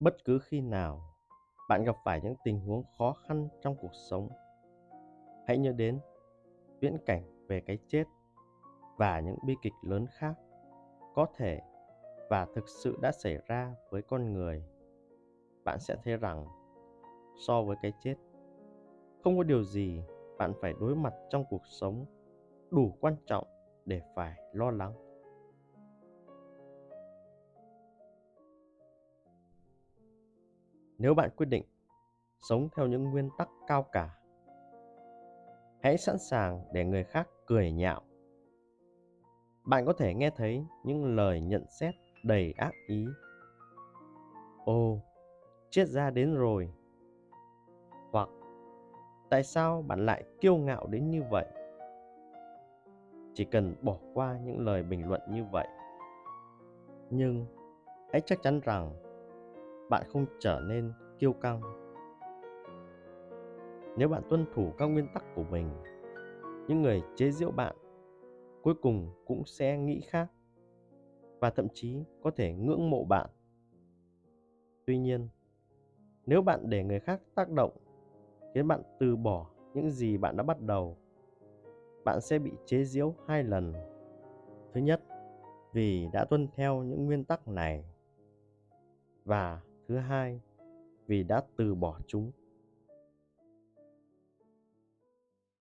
Bất cứ khi nào bạn gặp phải những tình huống khó khăn trong cuộc sống, hãy nhớ đến viễn cảnh về cái chết và những bi kịch lớn khác có thể và thực sự đã xảy ra với con người. Bạn sẽ thấy rằng so với cái chết, không có điều gì bạn phải đối mặt trong cuộc sống đủ quan trọng để phải lo lắng. Nếu bạn quyết định sống theo những nguyên tắc cao cả, hãy sẵn sàng để người khác cười nhạo. Bạn có thể nghe thấy những lời nhận xét đầy ác ý. Ồ, triết gia đến rồi. Hoặc, tại sao bạn lại kiêu ngạo đến như vậy? Chỉ cần bỏ qua những lời bình luận như vậy. Nhưng hãy chắc chắn rằng bạn không trở nên kiêu căng. Nếu bạn tuân thủ các nguyên tắc của mình, những người chế giễu bạn cuối cùng cũng sẽ nghĩ khác và thậm chí có thể ngưỡng mộ bạn. Tuy nhiên, nếu bạn để người khác tác động khiến bạn từ bỏ những gì bạn đã bắt đầu, bạn sẽ bị chế giễu 2 lần. Thứ nhất, vì đã tuân theo những nguyên tắc này, và thứ hai, vì đã từ bỏ chúng.